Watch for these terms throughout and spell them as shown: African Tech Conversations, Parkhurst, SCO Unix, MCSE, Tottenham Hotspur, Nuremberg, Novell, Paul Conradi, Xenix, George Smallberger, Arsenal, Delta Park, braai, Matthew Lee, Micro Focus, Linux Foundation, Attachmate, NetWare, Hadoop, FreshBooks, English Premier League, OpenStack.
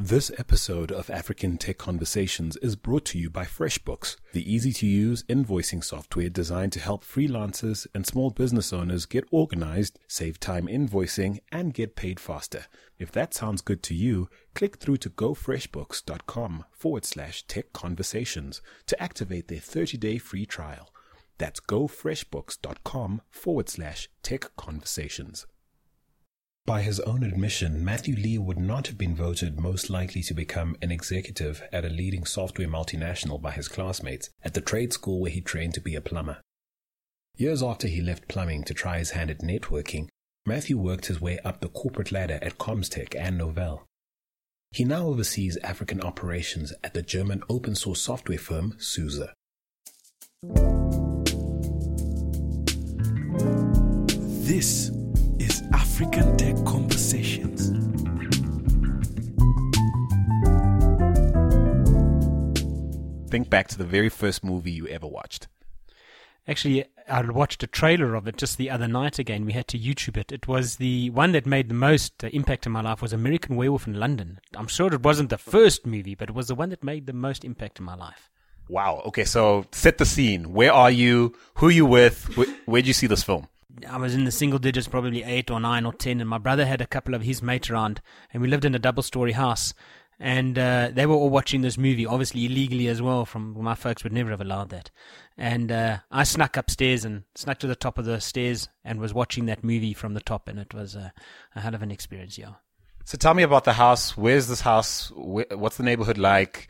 This episode of African Tech Conversations is brought to you by FreshBooks, the easy-to-use invoicing software designed to help freelancers and small business owners get organized, save time invoicing, and get paid faster. If that sounds good to you, click through to gofreshbooks.com/tech conversations to activate their 30-day free trial. That's gofreshbooks.com/tech conversations. By his own admission, Matthew Lee would not have been voted most likely to become an executive at a leading software multinational by his classmates at the trade school where he trained to be a plumber. Years after he left plumbing to try his hand at networking, Matthew worked his way up the corporate ladder at Comztek and Novell. He now oversees African operations at the German open-source software firm SUSE. This is African Tech Conversations. Think back to the very first movie you ever watched. Actually, I watched a trailer of it just the other night again. We had to YouTube it. It was the one that made the most impact in my life was American Werewolf in London. I'm sure it wasn't the first movie, but it was the one that made the most impact in my life. Wow. Okay, so set the scene. Where are you? Who are you with? Where'd you see this film? I was in the single digits, probably 8 or 9 or 10, and my brother had a couple of his mates around, and we lived in a double-story house, and they were all watching this movie, obviously illegally as well. From my folks would never have allowed that, and I snuck upstairs and snuck to the top of the stairs and was watching that movie from the top, and it was a hell of an experience, yeah. So tell me about the house. Where's this house? What's the neighborhood like?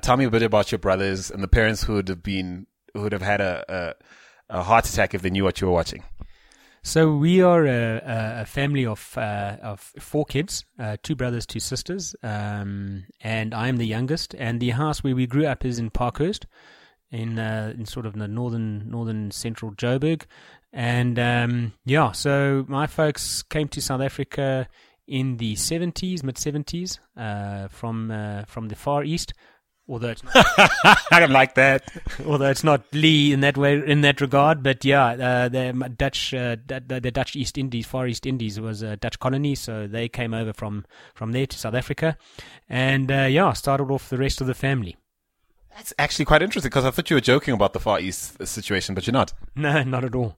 Tell me a bit about your brothers and the parents who would have had a heart attack if they knew what you were watching. So we are a family of 4 kids, 2 brothers, 2 sisters, and I'm the youngest. And the house where we grew up is in Parkhurst, in sort of the northern central Joburg. And so my folks came to South Africa in the mid 70s, from the Far East. Although it's not, I don't like that. Although it's not Lee in that way, in that regard, but yeah, the Dutch East Indies, Far East Indies, was a Dutch colony, so they came over from there to South Africa, and started off the rest of the family. That's actually quite interesting, because I thought you were joking about the Far East situation, but you're not. No, not at all.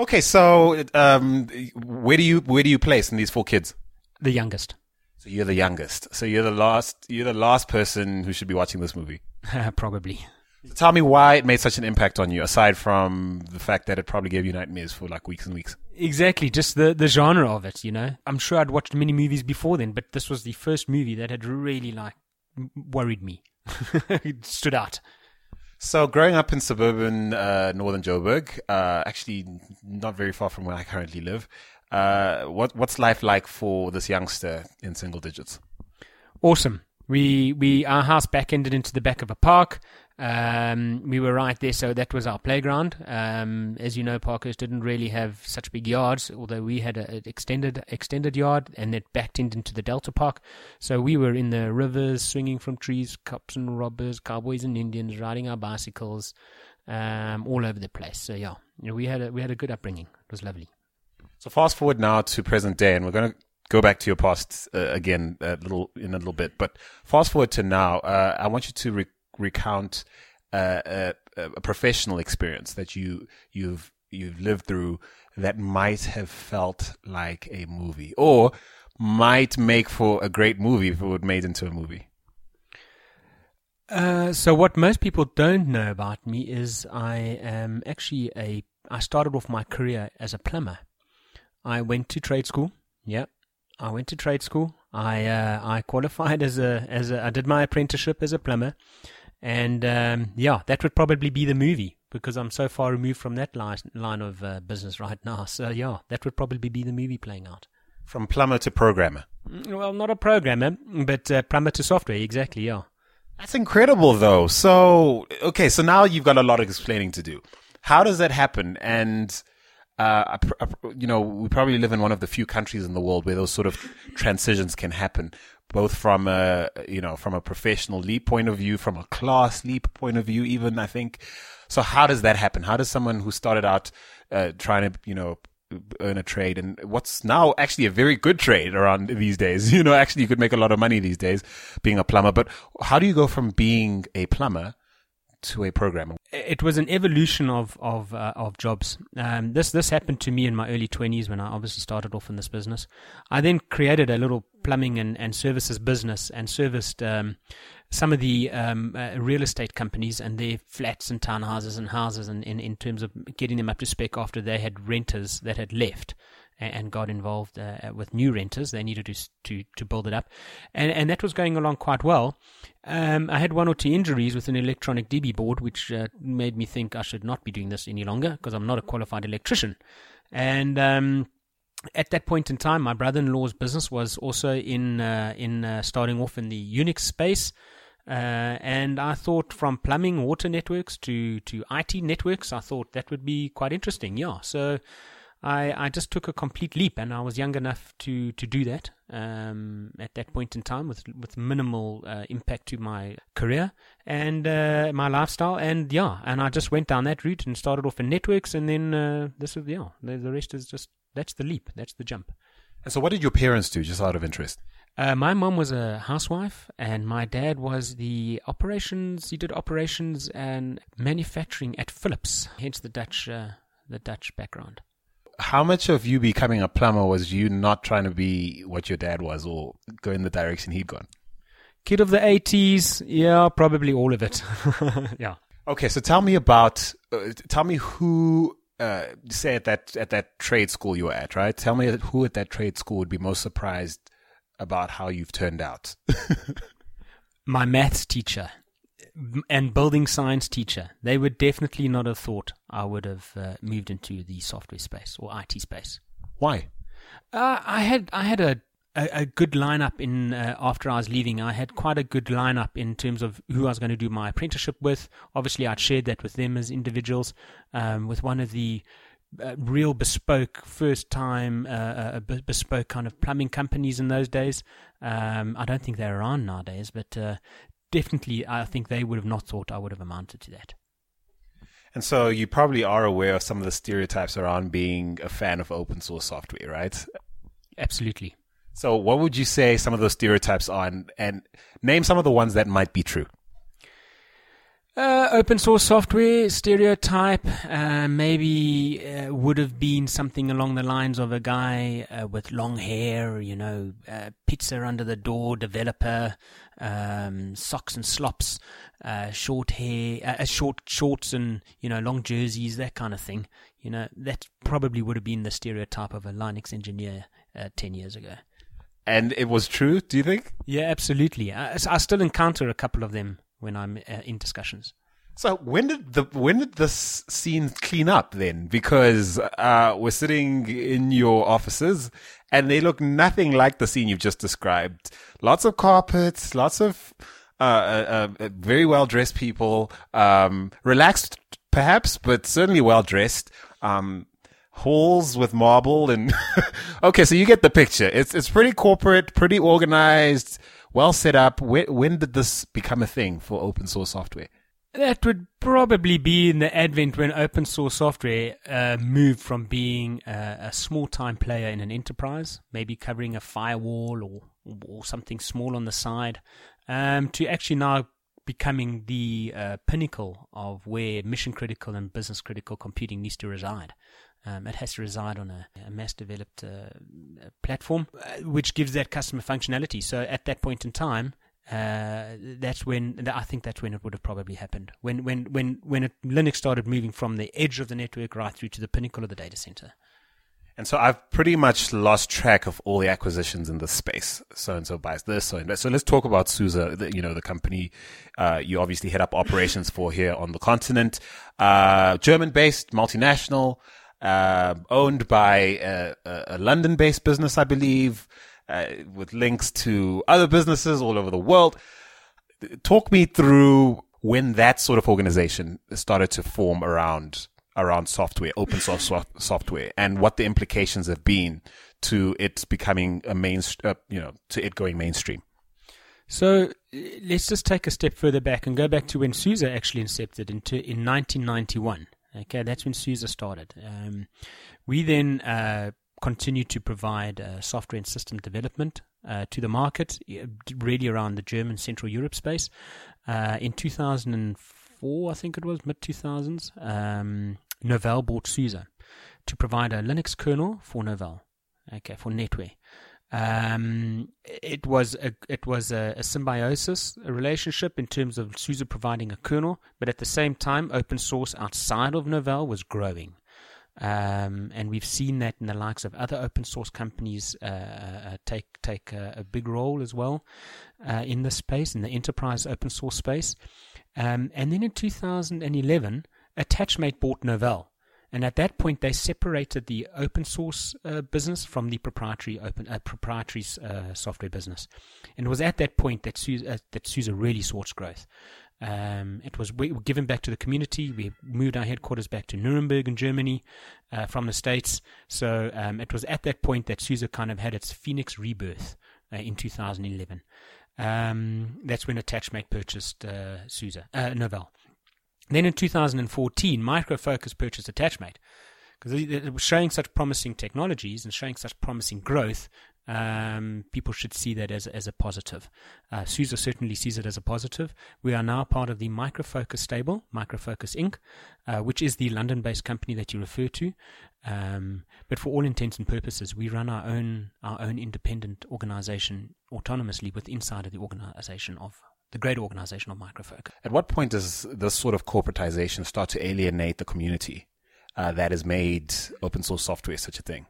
Okay, so where do you place in these 4 kids? The youngest. So you're the youngest. So you're the last person who should be watching this movie. Probably. So tell me why it made such an impact on you, aside from the fact that it probably gave you nightmares for like weeks and weeks. Exactly, just the genre of it, you know. I'm sure I'd watched many movies before then, but this was the first movie that had really like worried me. It stood out. So growing up in suburban northern Joburg, actually not very far from where I currently live, what's life like for this youngster in single digits? Awesome. Our house back-ended into the back of a park. We were right there, so that was our playground. As you know, Parkhurst didn't really have such big yards, although we had an extended yard, and that backed into the Delta Park. So we were in the rivers, swinging from trees, cops and robbers, cowboys and Indians, riding our bicycles, all over the place. So yeah, we had a good upbringing. It was lovely. So fast forward now to present day, and we're going to go back to your past again in a little bit. But fast forward to now, I want you to recount a professional experience that you've lived through that might have felt like a movie, or might make for a great movie if it were made into a movie. So what most people don't know about me is I started off my career as a plumber. I went to trade school. Yeah, I went to trade school. I qualified I did my apprenticeship as a plumber, and that would probably be the movie, because I'm so far removed from that line of business right now. So yeah, that would probably be the movie playing out. From plumber to programmer. Well, not a programmer, but plumber to software. Exactly. Yeah. That's incredible, though. So okay, so now you've got a lot of explaining to do. How does that happen? And we probably live in one of the few countries in the world where those sort of transitions can happen, both from a professional leap point of view, from a class leap point of view, even, I think. So how does that happen? How does someone who started out trying to earn a trade and what's now actually a very good trade around these days. You know, actually you could make a lot of money these days being a plumber. But how do you go from being a plumber to a programmer? It was an evolution of jobs. This happened to me in my early 20s when I obviously started off in this business. I then created a little plumbing and services business and serviced some of the real estate companies and their flats and townhouses and houses in terms of getting them up to spec after they had renters that had left and got involved with new renters. They needed to build it up. And that was going along quite well. I had one or two injuries with an electronic DB board, which made me think I should not be doing this any longer because I'm not a qualified electrician. And at that point in time, my brother-in-law's business was also in starting off in the Unix space. And I thought from plumbing, water networks to IT networks, I thought that would be quite interesting. Yeah, so I just took a complete leap, and I was young enough to do that at that point in time with minimal impact to my career and my lifestyle. And yeah, and I just went down that route and started off in networks, and then the rest is just, that's the leap, that's the jump. And so what did your parents do, just out of interest? My mom was a housewife, and my dad was the operations. He did operations and manufacturing at Philips, hence the Dutch background. How much of you becoming a plumber was you not trying to be what your dad was or go in the direction he'd gone? Kid of the 80s, yeah, probably all of it. Yeah. Okay, so tell me who, say at that trade school you were at, right? Tell me who at that trade school would be most surprised about how you've turned out. My maths teacher and building science teacher. They would definitely not have thought I would have moved into the software space or IT space. Why? I had a good lineup in after I was leaving. I had quite a good lineup in terms of who I was going to do my apprenticeship with. Obviously, I'd shared that with them as individuals. With one of the real bespoke, first-time bespoke kind of plumbing companies in those days. I don't think they're around nowadays, but definitely, I think they would have not thought I would have amounted to that. And so you probably are aware of some of the stereotypes around being a fan of open source software, right? Absolutely. So what would you say some of those stereotypes are, and name some of the ones that might be true? Open source software stereotype maybe would have been something along the lines of a guy with long hair, pizza under the door developer, socks and slops, short hair, short shorts and long jerseys, that kind of thing. That probably would have been the stereotype of a Linux engineer 10 years ago. And it was true, do you think? Yeah, absolutely. I still encounter a couple of them when I'm in discussions. So when did this scene clean up then? Because we're sitting in your offices and they look nothing like the scene you've just described. Lots of carpets, lots of very well-dressed people, relaxed perhaps, but certainly well-dressed, halls with marble and okay, so you get the picture. It's pretty corporate, pretty organized, well set up. When did this become a thing for open source software? That would probably be in the advent when open source software moved from being a small-time player in an enterprise, maybe covering a firewall or something small on the side, to actually now becoming the pinnacle of where mission-critical and business-critical computing needs to reside. It has to reside on a mass-developed platform, which gives that customer functionality. So at that point in time, that's when it would have probably happened. When Linux started moving from the edge of the network right through to the pinnacle of the data center. And so I've pretty much lost track of all the acquisitions in this space. So-and-so buys this. So let's talk about SUSE, the company you obviously head up operations for here on the continent. German-based, multinational. Owned by a London-based business, I believe, with links to other businesses all over the world. Talk me through when that sort of organization started to form around software, open source software, and what the implications have been to it becoming to it going mainstream. So let's just take a step further back and go back to when SUSE actually incepted in 1991. Okay, that's when SUSE started. We then continued to provide software and system development to the market, really around the German Central Europe space. In 2004, I think it was, mid-2000s, Novell bought SUSE to provide a Linux kernel for Novell, okay, for NetWare. It was a symbiosis, a relationship in terms of SUSE providing a kernel, but at the same time, open source outside of Novell was growing. And we've seen that in the likes of other open source companies take a big role as well in this space, in the enterprise open source space. And then in 2011, Attachmate bought Novell. And at that point, they separated the open source business from the proprietary software business. And it was at that point that SUSE really saw its growth. It was given back to the community. We moved our headquarters back to Nuremberg in Germany from the States. So it was at that point that SUSE kind of had its Phoenix rebirth in 2011. That's when Attachmate purchased Novell. Then in 2014, Micro Focus purchased Attachmate because it was showing such promising technologies and showing such promising growth. People should see that as a positive. SUSE certainly sees it as a positive. We are now part of the Micro Focus stable, Micro Focus Inc., which is the London-based company that you refer to. But for all intents and purposes, we run our own independent organization autonomously with inside of the organization of the great organization of Micro Focus. At what point does this sort of corporatization start to alienate the community that has made open source software such a thing?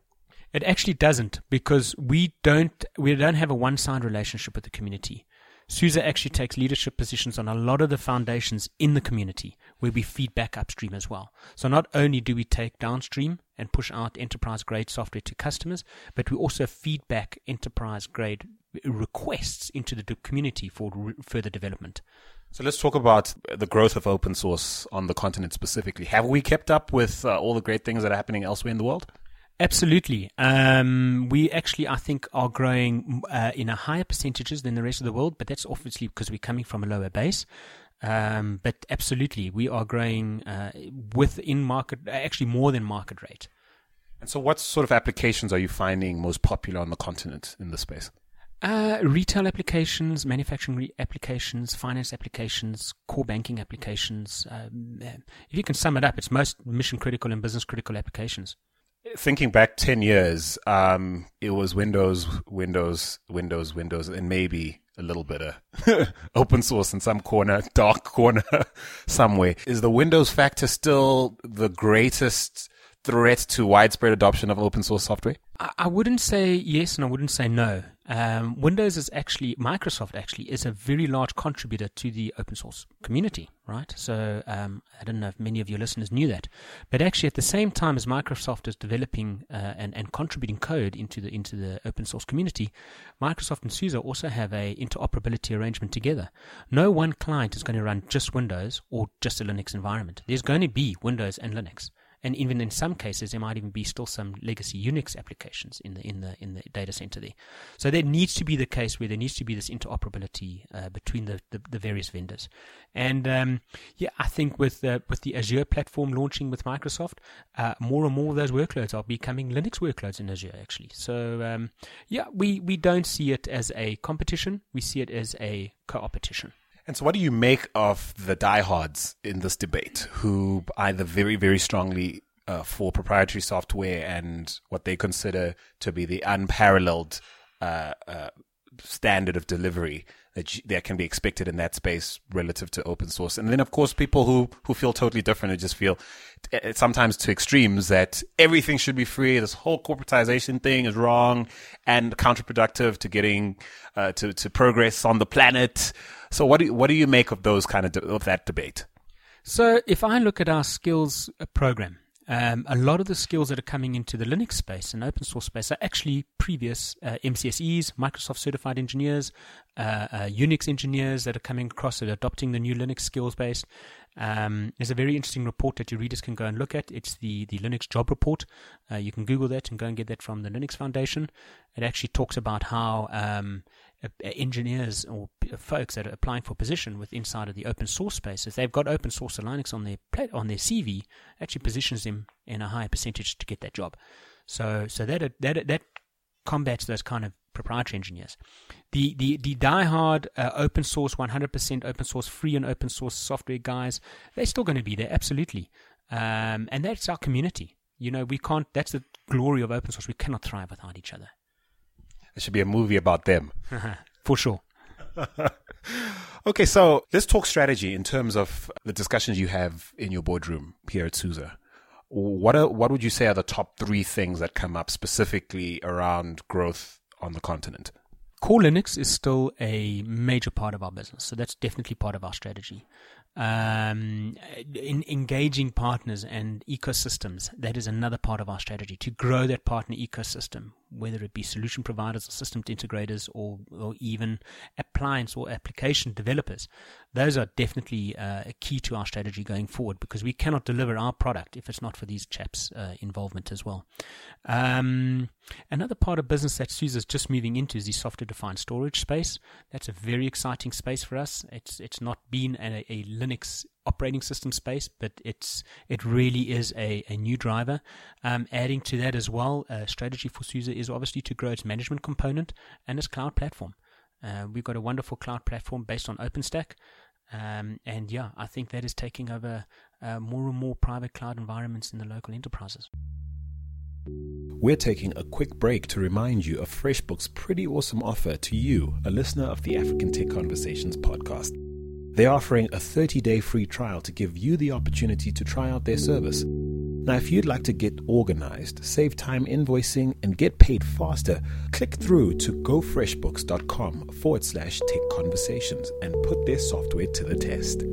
It actually doesn't, because we don't have a one-sided relationship with the community. SUSE actually takes leadership positions on a lot of the foundations in the community where we feed back upstream as well. So not only do we take downstream and push out enterprise-grade software to customers, but we also feed back enterprise-grade requests into the community for further development. So let's talk about the growth of open source on the continent specifically. Have we kept up with all the great things that are happening elsewhere in the world? Absolutely. We actually, I think, are growing in a higher percentages than the rest of the world, but that's obviously because we're coming from a lower base. But absolutely, we are growing within market, actually more than market rate. And so what sort of applications are you finding most popular on the continent in this space? Retail applications, manufacturing applications, finance applications, core banking applications. If you can sum it up, it's most mission-critical and business-critical applications. Thinking back 10 years, it was Windows, and maybe a little bit of open source in some corner, dark corner somewhere. Is the Windows factor still the greatest threat to widespread adoption of open source software? I wouldn't say yes and I wouldn't say no. Windows is actually, Microsoft actually, is a very large contributor to the open source community, right? So I don't know if many of your listeners knew that. But actually at the same time as Microsoft is developing and contributing code into the open source community, Microsoft and SUSE also have a interoperability arrangement together. No one client is going to run just Windows or just a Linux environment. There's going to be Windows and Linux. And even in some cases, there might even be still some legacy Unix applications in the data center there. So there needs to be the case where there needs to be this interoperability between the various vendors. And I think with the Azure platform launching with Microsoft, more and more of those workloads are becoming Linux workloads in Azure actually. So we don't see it as a competition; we see it as a co-opetition. And so what do you make of the diehards in this debate who either very, very strongly for proprietary software and what they consider to be the unparalleled standard of delivery that can be expected in that space relative to open source? And then, of course, people who feel totally different and just feel sometimes to extremes that everything should be free, this whole corporatization thing is wrong and counterproductive to getting to progress on the planet. So what do you make of those kind of that debate? So if I look at our skills program, a lot of the skills that are coming into the Linux space and open source space are actually previous MCSEs, Microsoft certified engineers, Unix engineers that are coming across and adopting the new Linux skills base. There's a very interesting report that your readers can go and look at. It's the Linux job report. You can Google that and go and get that from the Linux Foundation. It actually talks about how engineers or folks that are applying for position with inside of the open source space, if they've got open source and Linux on their CV, actually positions them in a higher percentage to get that job. So that combats those kind of proprietary engineers. The diehard open source, 100% open source, free and open source software guys, they're still going to be there, absolutely. And that's our community. You know, we can't. That's the glory of open source. We cannot thrive without each other. There should be a movie about them. For sure. Okay, so let's talk strategy in terms of the discussions you have in your boardroom here at SUSE. What would you say are the top three things that come up specifically around growth on the continent? Core Linux is still a major part of our business, so that's definitely part of our strategy. In engaging partners and ecosystems, that is another part of our strategy, to grow that partner ecosystem, whether it be solution providers or system integrators or even appliance or application developers. Those are definitely key to our strategy going forward, because we cannot deliver our product if it's not for these chaps' involvement as well. Another part of business that SUSE is just moving into is the software-defined storage space. That's a very exciting space for us. It's not been a Linux operating system space, but it really is a new driver. Adding to that as well, a strategy for SUSE is obviously to grow its management component and its cloud platform. We've got a wonderful cloud platform based on OpenStack. I think that is taking over more and more private cloud environments in the local enterprises. We're taking a quick break to remind you of FreshBooks' pretty awesome offer to you, a listener of the African Tech Conversations podcast. They're offering a 30-day free trial to give you the opportunity to try out their service. Now, if you'd like to get organized, save time invoicing, and get paid faster, click through to gofreshbooks.com/tech conversations and put their software to the test.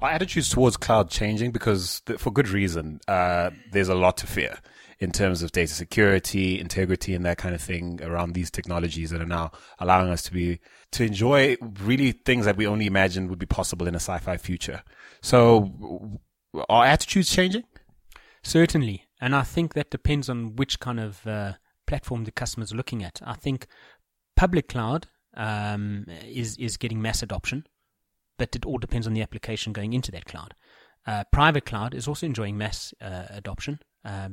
Our attitudes towards cloud changing for good reason. There's a lot to fear in terms of data security, integrity, and that kind of thing around these technologies that are now allowing us to enjoy really things that we only imagined would be possible in a sci-fi future. So are attitudes changing? Certainly. And I think that depends on which kind of platform the customer is looking at. I think public cloud is getting mass adoption, but it all depends on the application going into that cloud. Private cloud is also enjoying mass adoption.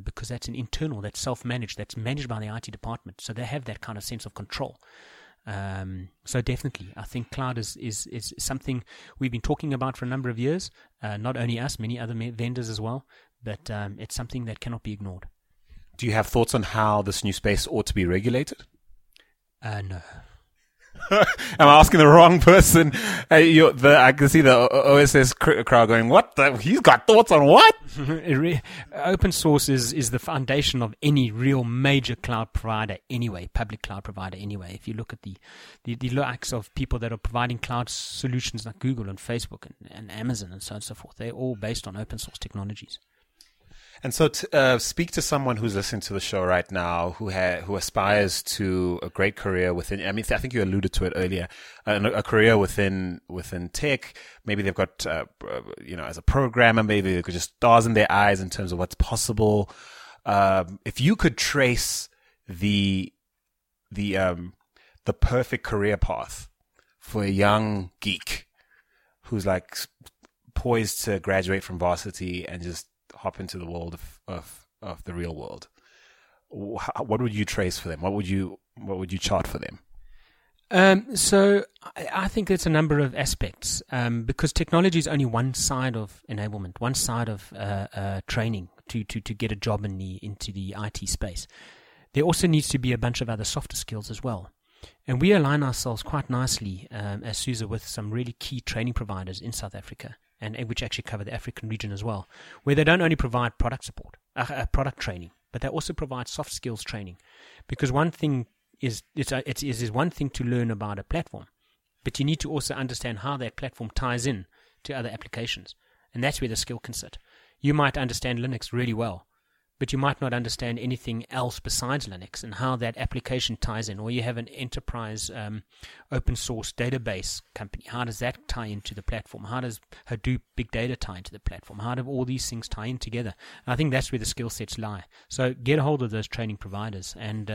Because that's an internal, that's self-managed, that's managed by the IT department. So they have that kind of sense of control. So definitely, I think cloud is something we've been talking about for a number of years, not only us, many other vendors as well, but it's something that cannot be ignored. Do you have thoughts on how this new space ought to be regulated? No. I'm asking the wrong person. I can see the OSS crowd going, what? He's got thoughts on what? Open source is the foundation of any real major cloud provider anyway, public cloud provider anyway. If you look at the likes of people that are providing cloud solutions like Google and Facebook and Amazon and so on and so forth, they're all based on open source technologies. And so speak to someone who's listening to the show right now who aspires to a great career within, I think you alluded to it earlier, a career within tech. Maybe they've got, as a programmer, maybe they've got just stars in their eyes in terms of what's possible. If you could trace the perfect career path for a young geek who's like poised to graduate from varsity and just hop into the world of the real world, what would you trace for them? What would you chart for them? So I think there's a number of aspects, because technology is only one side of enablement, one side of training to get a job into the IT space. There also needs to be a bunch of other softer skills as well. And we align ourselves quite nicely as SUSE with some really key training providers in South Africa, and which actually cover the African region as well, where they don't only provide product training, but they also provide soft skills training. Because one thing is one thing to learn about a platform, but you need to also understand how that platform ties in to other applications, and that's where the skill can sit. You might understand Linux really well, but you might not understand anything else besides Linux and how that application ties in. Or you have an enterprise open source database company. How does that tie into the platform? How does Hadoop Big Data tie into the platform? How do all these things tie in together? And I think that's where the skill sets lie. So get a hold of those training providers and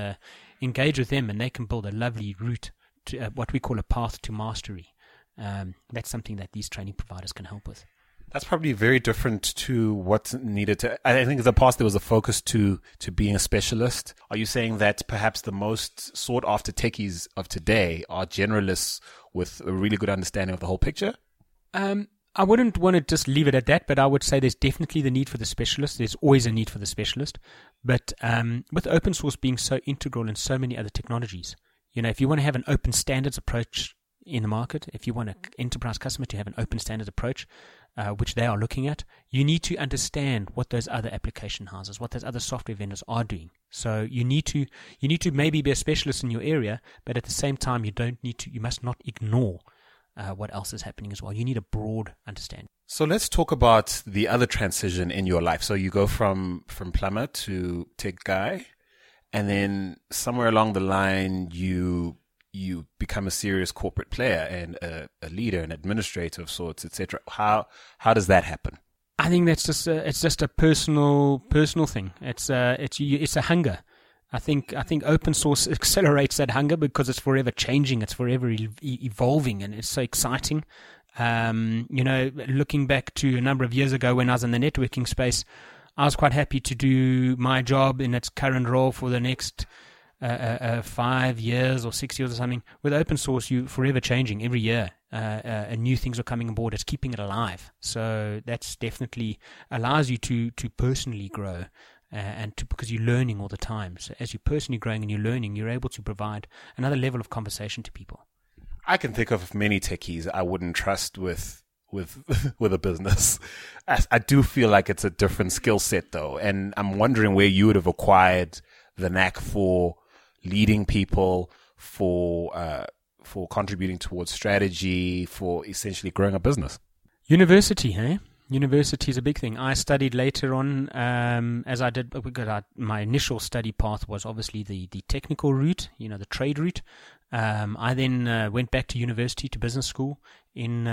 engage with them, and they can build a lovely route to what we call a path to mastery. That's something that these training providers can help with. That's probably very different to what's needed to, I think in the past there was a focus to being a specialist. Are you saying that perhaps the most sought after techies of today are generalists with a really good understanding of the whole picture? I wouldn't want to just leave it at that, but I would say there's definitely the need for the specialist. There's always a need for the specialist. But with open source being so integral in so many other technologies, you know, if you want to have an open standards approach in the market, if you want an enterprise customer to have an open standards approach, which they are looking at, you need to understand what those other application houses, what those other software vendors are doing. So you need to maybe be a specialist in your area, but at the same time, you must not ignore what else is happening as well. You need a broad understanding. So let's talk about the other transition in your life. So you go from plumber to tech guy, and then somewhere along the line, you become a serious corporate player and a leader, an administrator of sorts, etc. How does that happen? I think that's just a personal thing. It's a hunger. I think open source accelerates that hunger because it's forever changing, it's forever evolving, and it's so exciting. You know, looking back to a number of years ago when I was in the networking space, I was quite happy to do my job in its current role for the next 5 years or 6 years or something. With open source, you're forever changing every year, and new things are coming on board. It's keeping it alive. So that's definitely allows you to personally grow, because you're learning all the time. So as you're personally growing and you're learning, you're able to provide another level of conversation to people. I can think of many techies I wouldn't trust with a business. I do feel like it's a different skill set though, and I'm wondering where you would have acquired the knack for leading people, for contributing towards strategy, for essentially growing a business. University, eh? University is a big thing. I studied later on, as I did, because my initial study path was obviously the technical route, you know, the trade route. I then went back to university, to business school in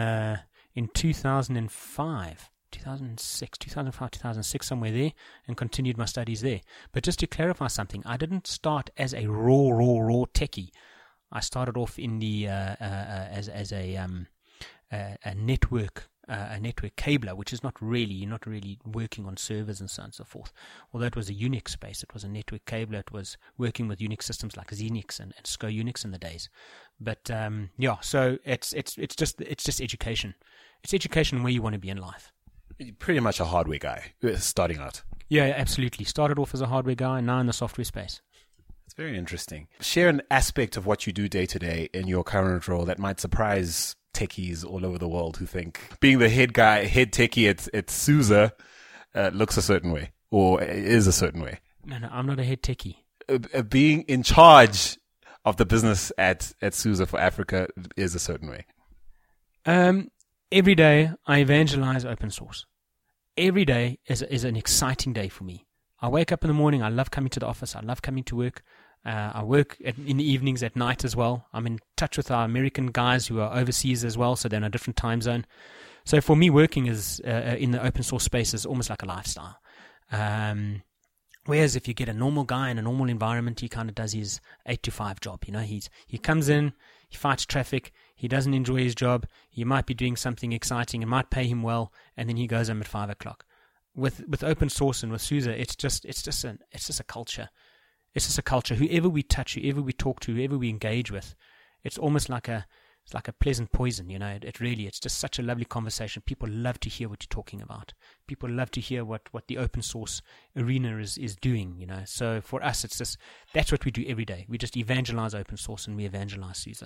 2005. 2006, somewhere there, and continued my studies there. But just to clarify something, I didn't start as a raw techie. I started off in the as a network cabler, which is not really working on servers and so on and so forth. Although it was a Unix space, it was a network cabler. It was working with Unix systems like Xenix and SCO Unix in the days. But so it's just education. It's education where you want to be in life. Pretty much a hardware guy starting out. Yeah, absolutely. Started off as a hardware guy and now in the software space. It's very interesting. Share an aspect of what you do day to day in your current role that might surprise techies all over the world who think being the head techie at SUSE looks a certain way or is a certain way. No, I'm not a head techie. Being in charge of the business at SUSE for Africa is a certain way. Every day I evangelize open source. Every day is an exciting day for me. I wake up in the morning. I love coming to the office. I love coming to work. I work in the evenings, at night as well. I'm in touch with our American guys who are overseas as well, so they're in a different time zone. So for me, working is in the open source space is almost like a lifestyle. Whereas if you get a normal guy in a normal environment, he kind of does his 8-to-5 job. You know, he comes in, he fights traffic. He doesn't enjoy his job. He might be doing something exciting. It might pay him well, and then he goes home at 5 o'clock. With open source and with SUSE, it's just a culture. It's just a culture. Whoever we touch, whoever we talk to, whoever we engage with, it's almost like a pleasant poison. You know, it's just such a lovely conversation. People love to hear what you're talking about. People love to hear what the open source arena is doing. You know, so for us, it's just that's what we do every day. We just evangelize open source and we evangelize SUSE.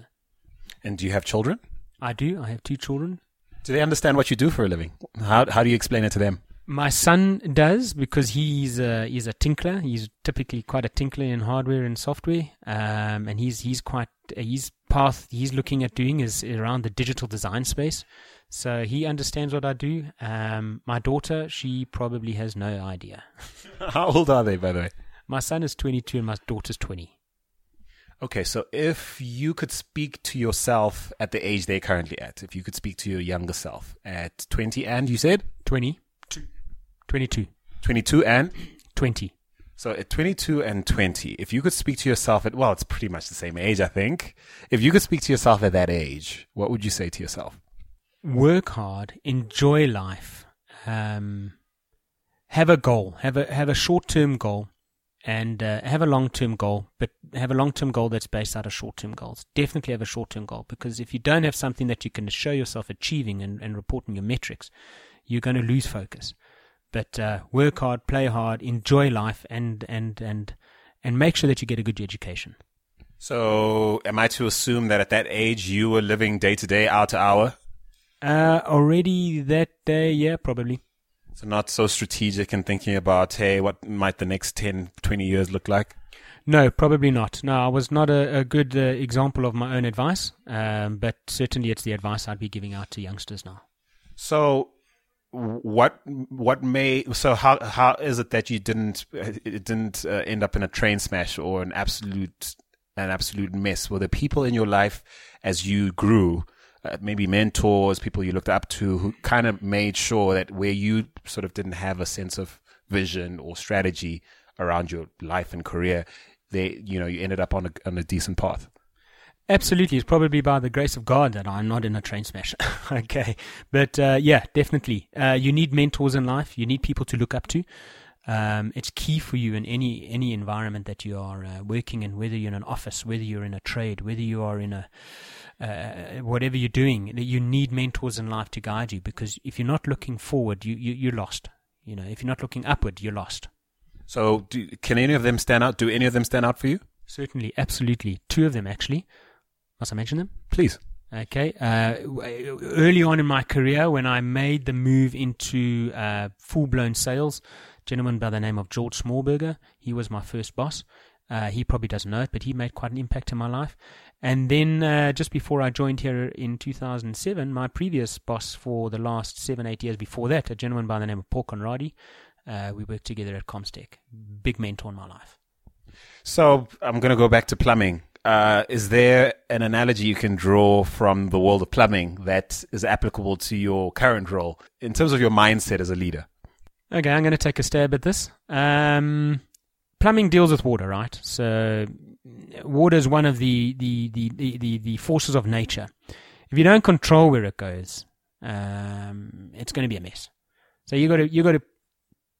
And do you have children? I do. I have 2 children. Do they understand what you do for a living? How do you explain it to them? My son does, because he's a tinkler. He's typically quite a tinkler in hardware and software, and his path he's looking at doing is around the digital design space. So he understands what I do. My daughter, she probably has no idea. How old are they, by the way? My son is 22 and my daughter's 20. Okay, so if you could speak to yourself at the age they're currently at, if you could speak to your younger self at 20 and you said? 22. 22 and? 20. So at 22 and 20, if you could speak to yourself at, well, it's pretty much the same age, I think. If you could speak to yourself at that age, what would you say to yourself? Work hard, enjoy life, have a goal, have a short-term goal, and have a long-term goal, but have a long-term goal that's based out of short-term goals. Definitely have a short-term goal, because if you don't have something that you can show yourself achieving and report in your metrics, you're going to lose focus. But work hard, play hard, enjoy life, and make sure that you get a good education. So am I to assume that at that age you were living day to day, hour to hour? Already that day, yeah, probably. So not so strategic in thinking about, hey, what might the next 10, 20 years look like? No, probably not. No, I was not a good example of my own advice, but certainly it's the advice I'd be giving out to youngsters now. So... How is it that it didn't end up in a train smash or an absolute mess? Were there people in your life as you grew, maybe mentors, people you looked up to, who kind of made sure that where you sort of didn't have a sense of vision or strategy around your life and career, you ended up on a decent path? Absolutely. It's probably by the grace of God that I'm not in a train smash. Okay. But yeah, definitely. You need mentors in life. You need people to look up to. It's key for you in any environment that you are working in, whether you're in an office, whether you're in a trade, whether you are in whatever you're doing. You need mentors in life to guide you, because if you're not looking forward, you're lost. You know, if you're not looking upward, you're lost. So can any of them stand out? Do any of them stand out for you? Certainly. Absolutely. Two of them, actually. Must I mention them? Please. Okay. Early on in my career, when I made the move into full-blown sales, a gentleman by the name of George Smallberger, he was my first boss. He probably doesn't know it, but he made quite an impact in my life. And then just before I joined here in 2007, my previous boss for the last 7-8 years before that, a gentleman by the name of Paul Conradi, we worked together at Comztek. Big mentor in my life. So I'm going to go back to plumbing. Is there an analogy you can draw from the world of plumbing that is applicable to your current role in terms of your mindset as a leader? Okay, I'm going to take a stab at this. Plumbing deals with water, right? So water is one of the forces of nature. If you don't control where it goes, it's going to be a mess. So you got to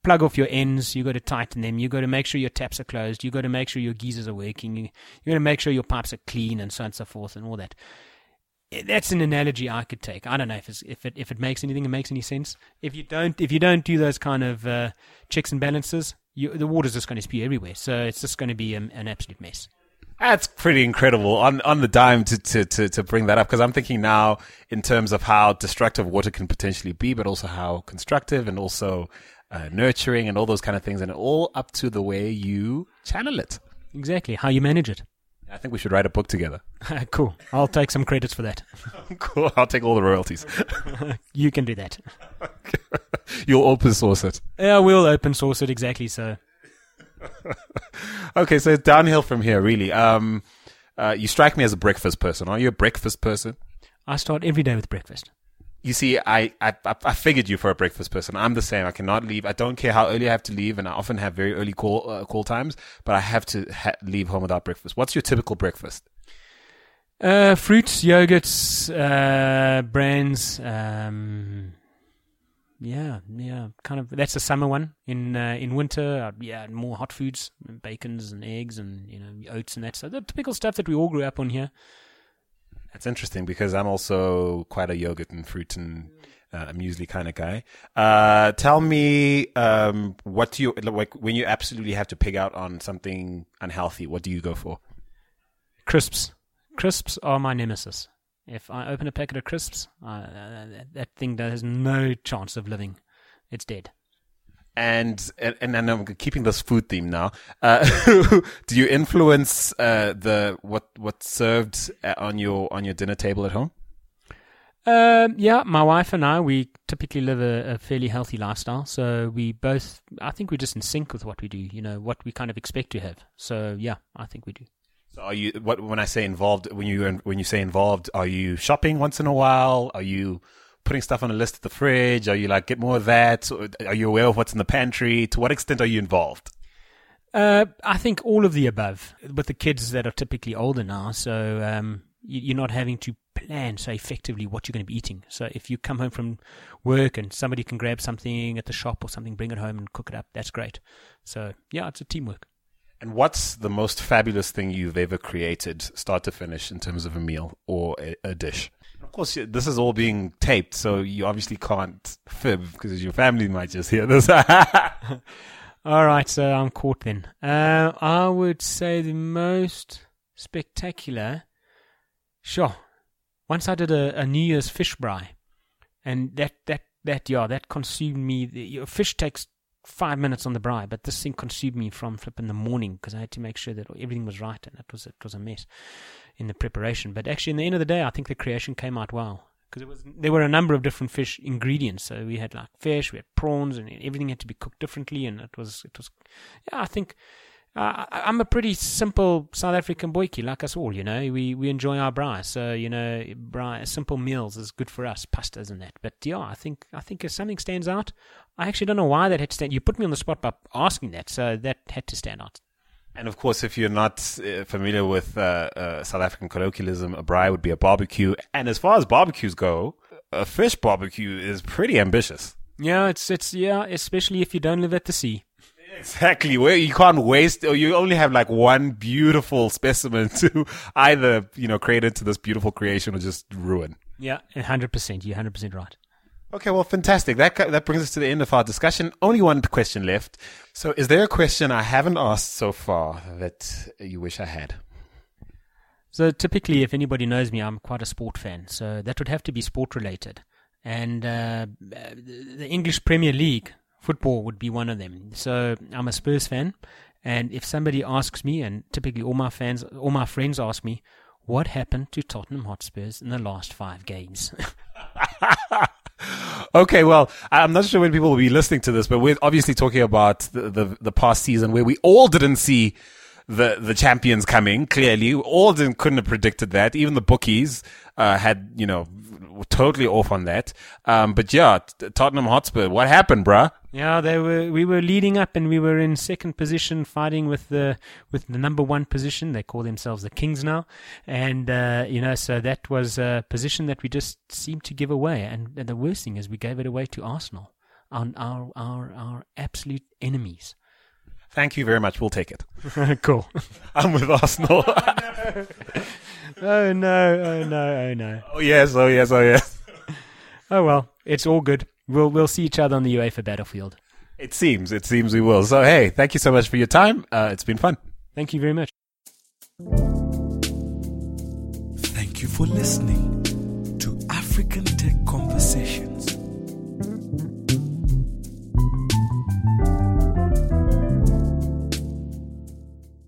plug off your ends, you got to tighten them, you got to make sure your taps are closed, you got to make sure your geysers are working, you got to make sure your pipes are clean, and so on and so forth, and all that. That's an analogy I could take. I don't know if it makes anything, it makes any sense. If you don't do those kind of checks and balances, the water's just going to spew everywhere. So it's just going to be an absolute mess. That's pretty incredible on the dime to bring that up, because I'm thinking now in terms of how destructive water can potentially be, but also how constructive and also nurturing and all those kind of things, and all up to the way you channel it. Exactly, how you manage it. I think we should write a book together. Cool. I'll take some credits for that. Cool. I'll take all the royalties. You can do that. You'll open source it. Yeah, we'll open source it, exactly, so... Okay, so downhill from here, really. You strike me as a breakfast person. Are you a breakfast person? I start every day with breakfast. You see, I figured you for a breakfast person. I'm the same. I cannot leave. I don't care how early I have to leave, and I often have very early call times, but I have to leave home without breakfast. What's your typical breakfast? Fruits, yogurts, brands. Yeah, kind of. That's the summer one. In winter, more hot foods, bacons and eggs, and oats and that stuff. The typical stuff that we all grew up on here. It's interesting, because I'm also quite a yogurt and fruit and muesli kind of guy. Tell me, what do you like when you absolutely have to pig out on something unhealthy? What do you go for? Crisps. Crisps are my nemesis. If I open a packet of crisps, that thing has no chance of living. It's dead. And I'm keeping this food theme now. Do you influence what's served on your dinner table at home? Yeah, my wife and I, we typically live a fairly healthy lifestyle, so we both, I think we're just in sync with what we do. What we kind of expect to have. So yeah, I think we do. So are you? What when I say involved? When you say involved, are you shopping once in a while? Are you putting stuff on a list at the fridge? Are you like, get more of that? Are you aware of what's in the pantry? To what extent are you involved? I think all of the above, with the kids that are typically older now. So you're not having to plan so effectively what you're going to be eating. So if you come home from work and somebody can grab something at the shop or something, bring it home and cook it up, that's great. So yeah, it's a teamwork. And what's the most fabulous thing you've ever created, start to finish, in terms of a meal or a dish? Of course, this is all being taped, so you obviously can't fib because your family might just hear this. All right, so I'm caught then. I would say the most spectacular, sure. Once I did a New Year's fish braai, and that consumed me. Your fish takes 5 minutes on the braai, but this thing consumed me from flipping the morning because I had to make sure that everything was right, and it was a mess in the preparation. But actually, in the end of the day, I think the creation came out well because there were a number of different fish ingredients. So we had like fish, we had prawns, and everything had to be cooked differently. And it was. Yeah, I think I'm a pretty simple South African boykie, like us all. You know, we enjoy our braai, so you know, braai, simple meals is good for us, pastas and that. But yeah, I think if something stands out. I actually don't know why that had to stand. You put me on the spot by asking that, so that had to stand out. And of course, if you're not familiar with South African colloquialism, a braai would be a barbecue. And as far as barbecues go, a fish barbecue is pretty ambitious. Yeah, it's especially if you don't live at the sea. Exactly, where you can't waste, or you only have like one beautiful specimen to either create into this beautiful creation or just ruin. Yeah, 100%. You're 100% right. Okay, well, fantastic. That brings us to the end of our discussion. Only one question left. So is there a question I haven't asked so far that you wish I had? So typically, if anybody knows me, I'm quite a sport fan. So that would have to be sport-related. And the English Premier League football would be one of them. So I'm a Spurs fan. And if somebody asks me, and typically all my friends ask me, what happened to Tottenham Hotspurs in the last 5 games? Okay, well, I'm not sure when people will be listening to this, but we're obviously talking about the past season where we all didn't see the champions coming, clearly. We all couldn't have predicted that. Even the bookies had, were totally off on that. But yeah, Tottenham Hotspur, what happened, bruh? Yeah, we were leading up and we were in second position, fighting with the number one position. They call themselves the Kings now. And, so that was a position that we just seemed to give away. And the worst thing is we gave it away to Arsenal, our absolute enemies. Thank you very much. We'll take it. Cool. I'm with Arsenal. Oh, no. Oh, no. Oh, no. Oh, yes. Oh, yes. Oh, yes. Oh, well, it's all good. We'll see each other on the UEFA battlefield. It seems we will. So, hey, thank you so much for your time. It's been fun. Thank you very much. Thank you for listening to African Tech Conversations.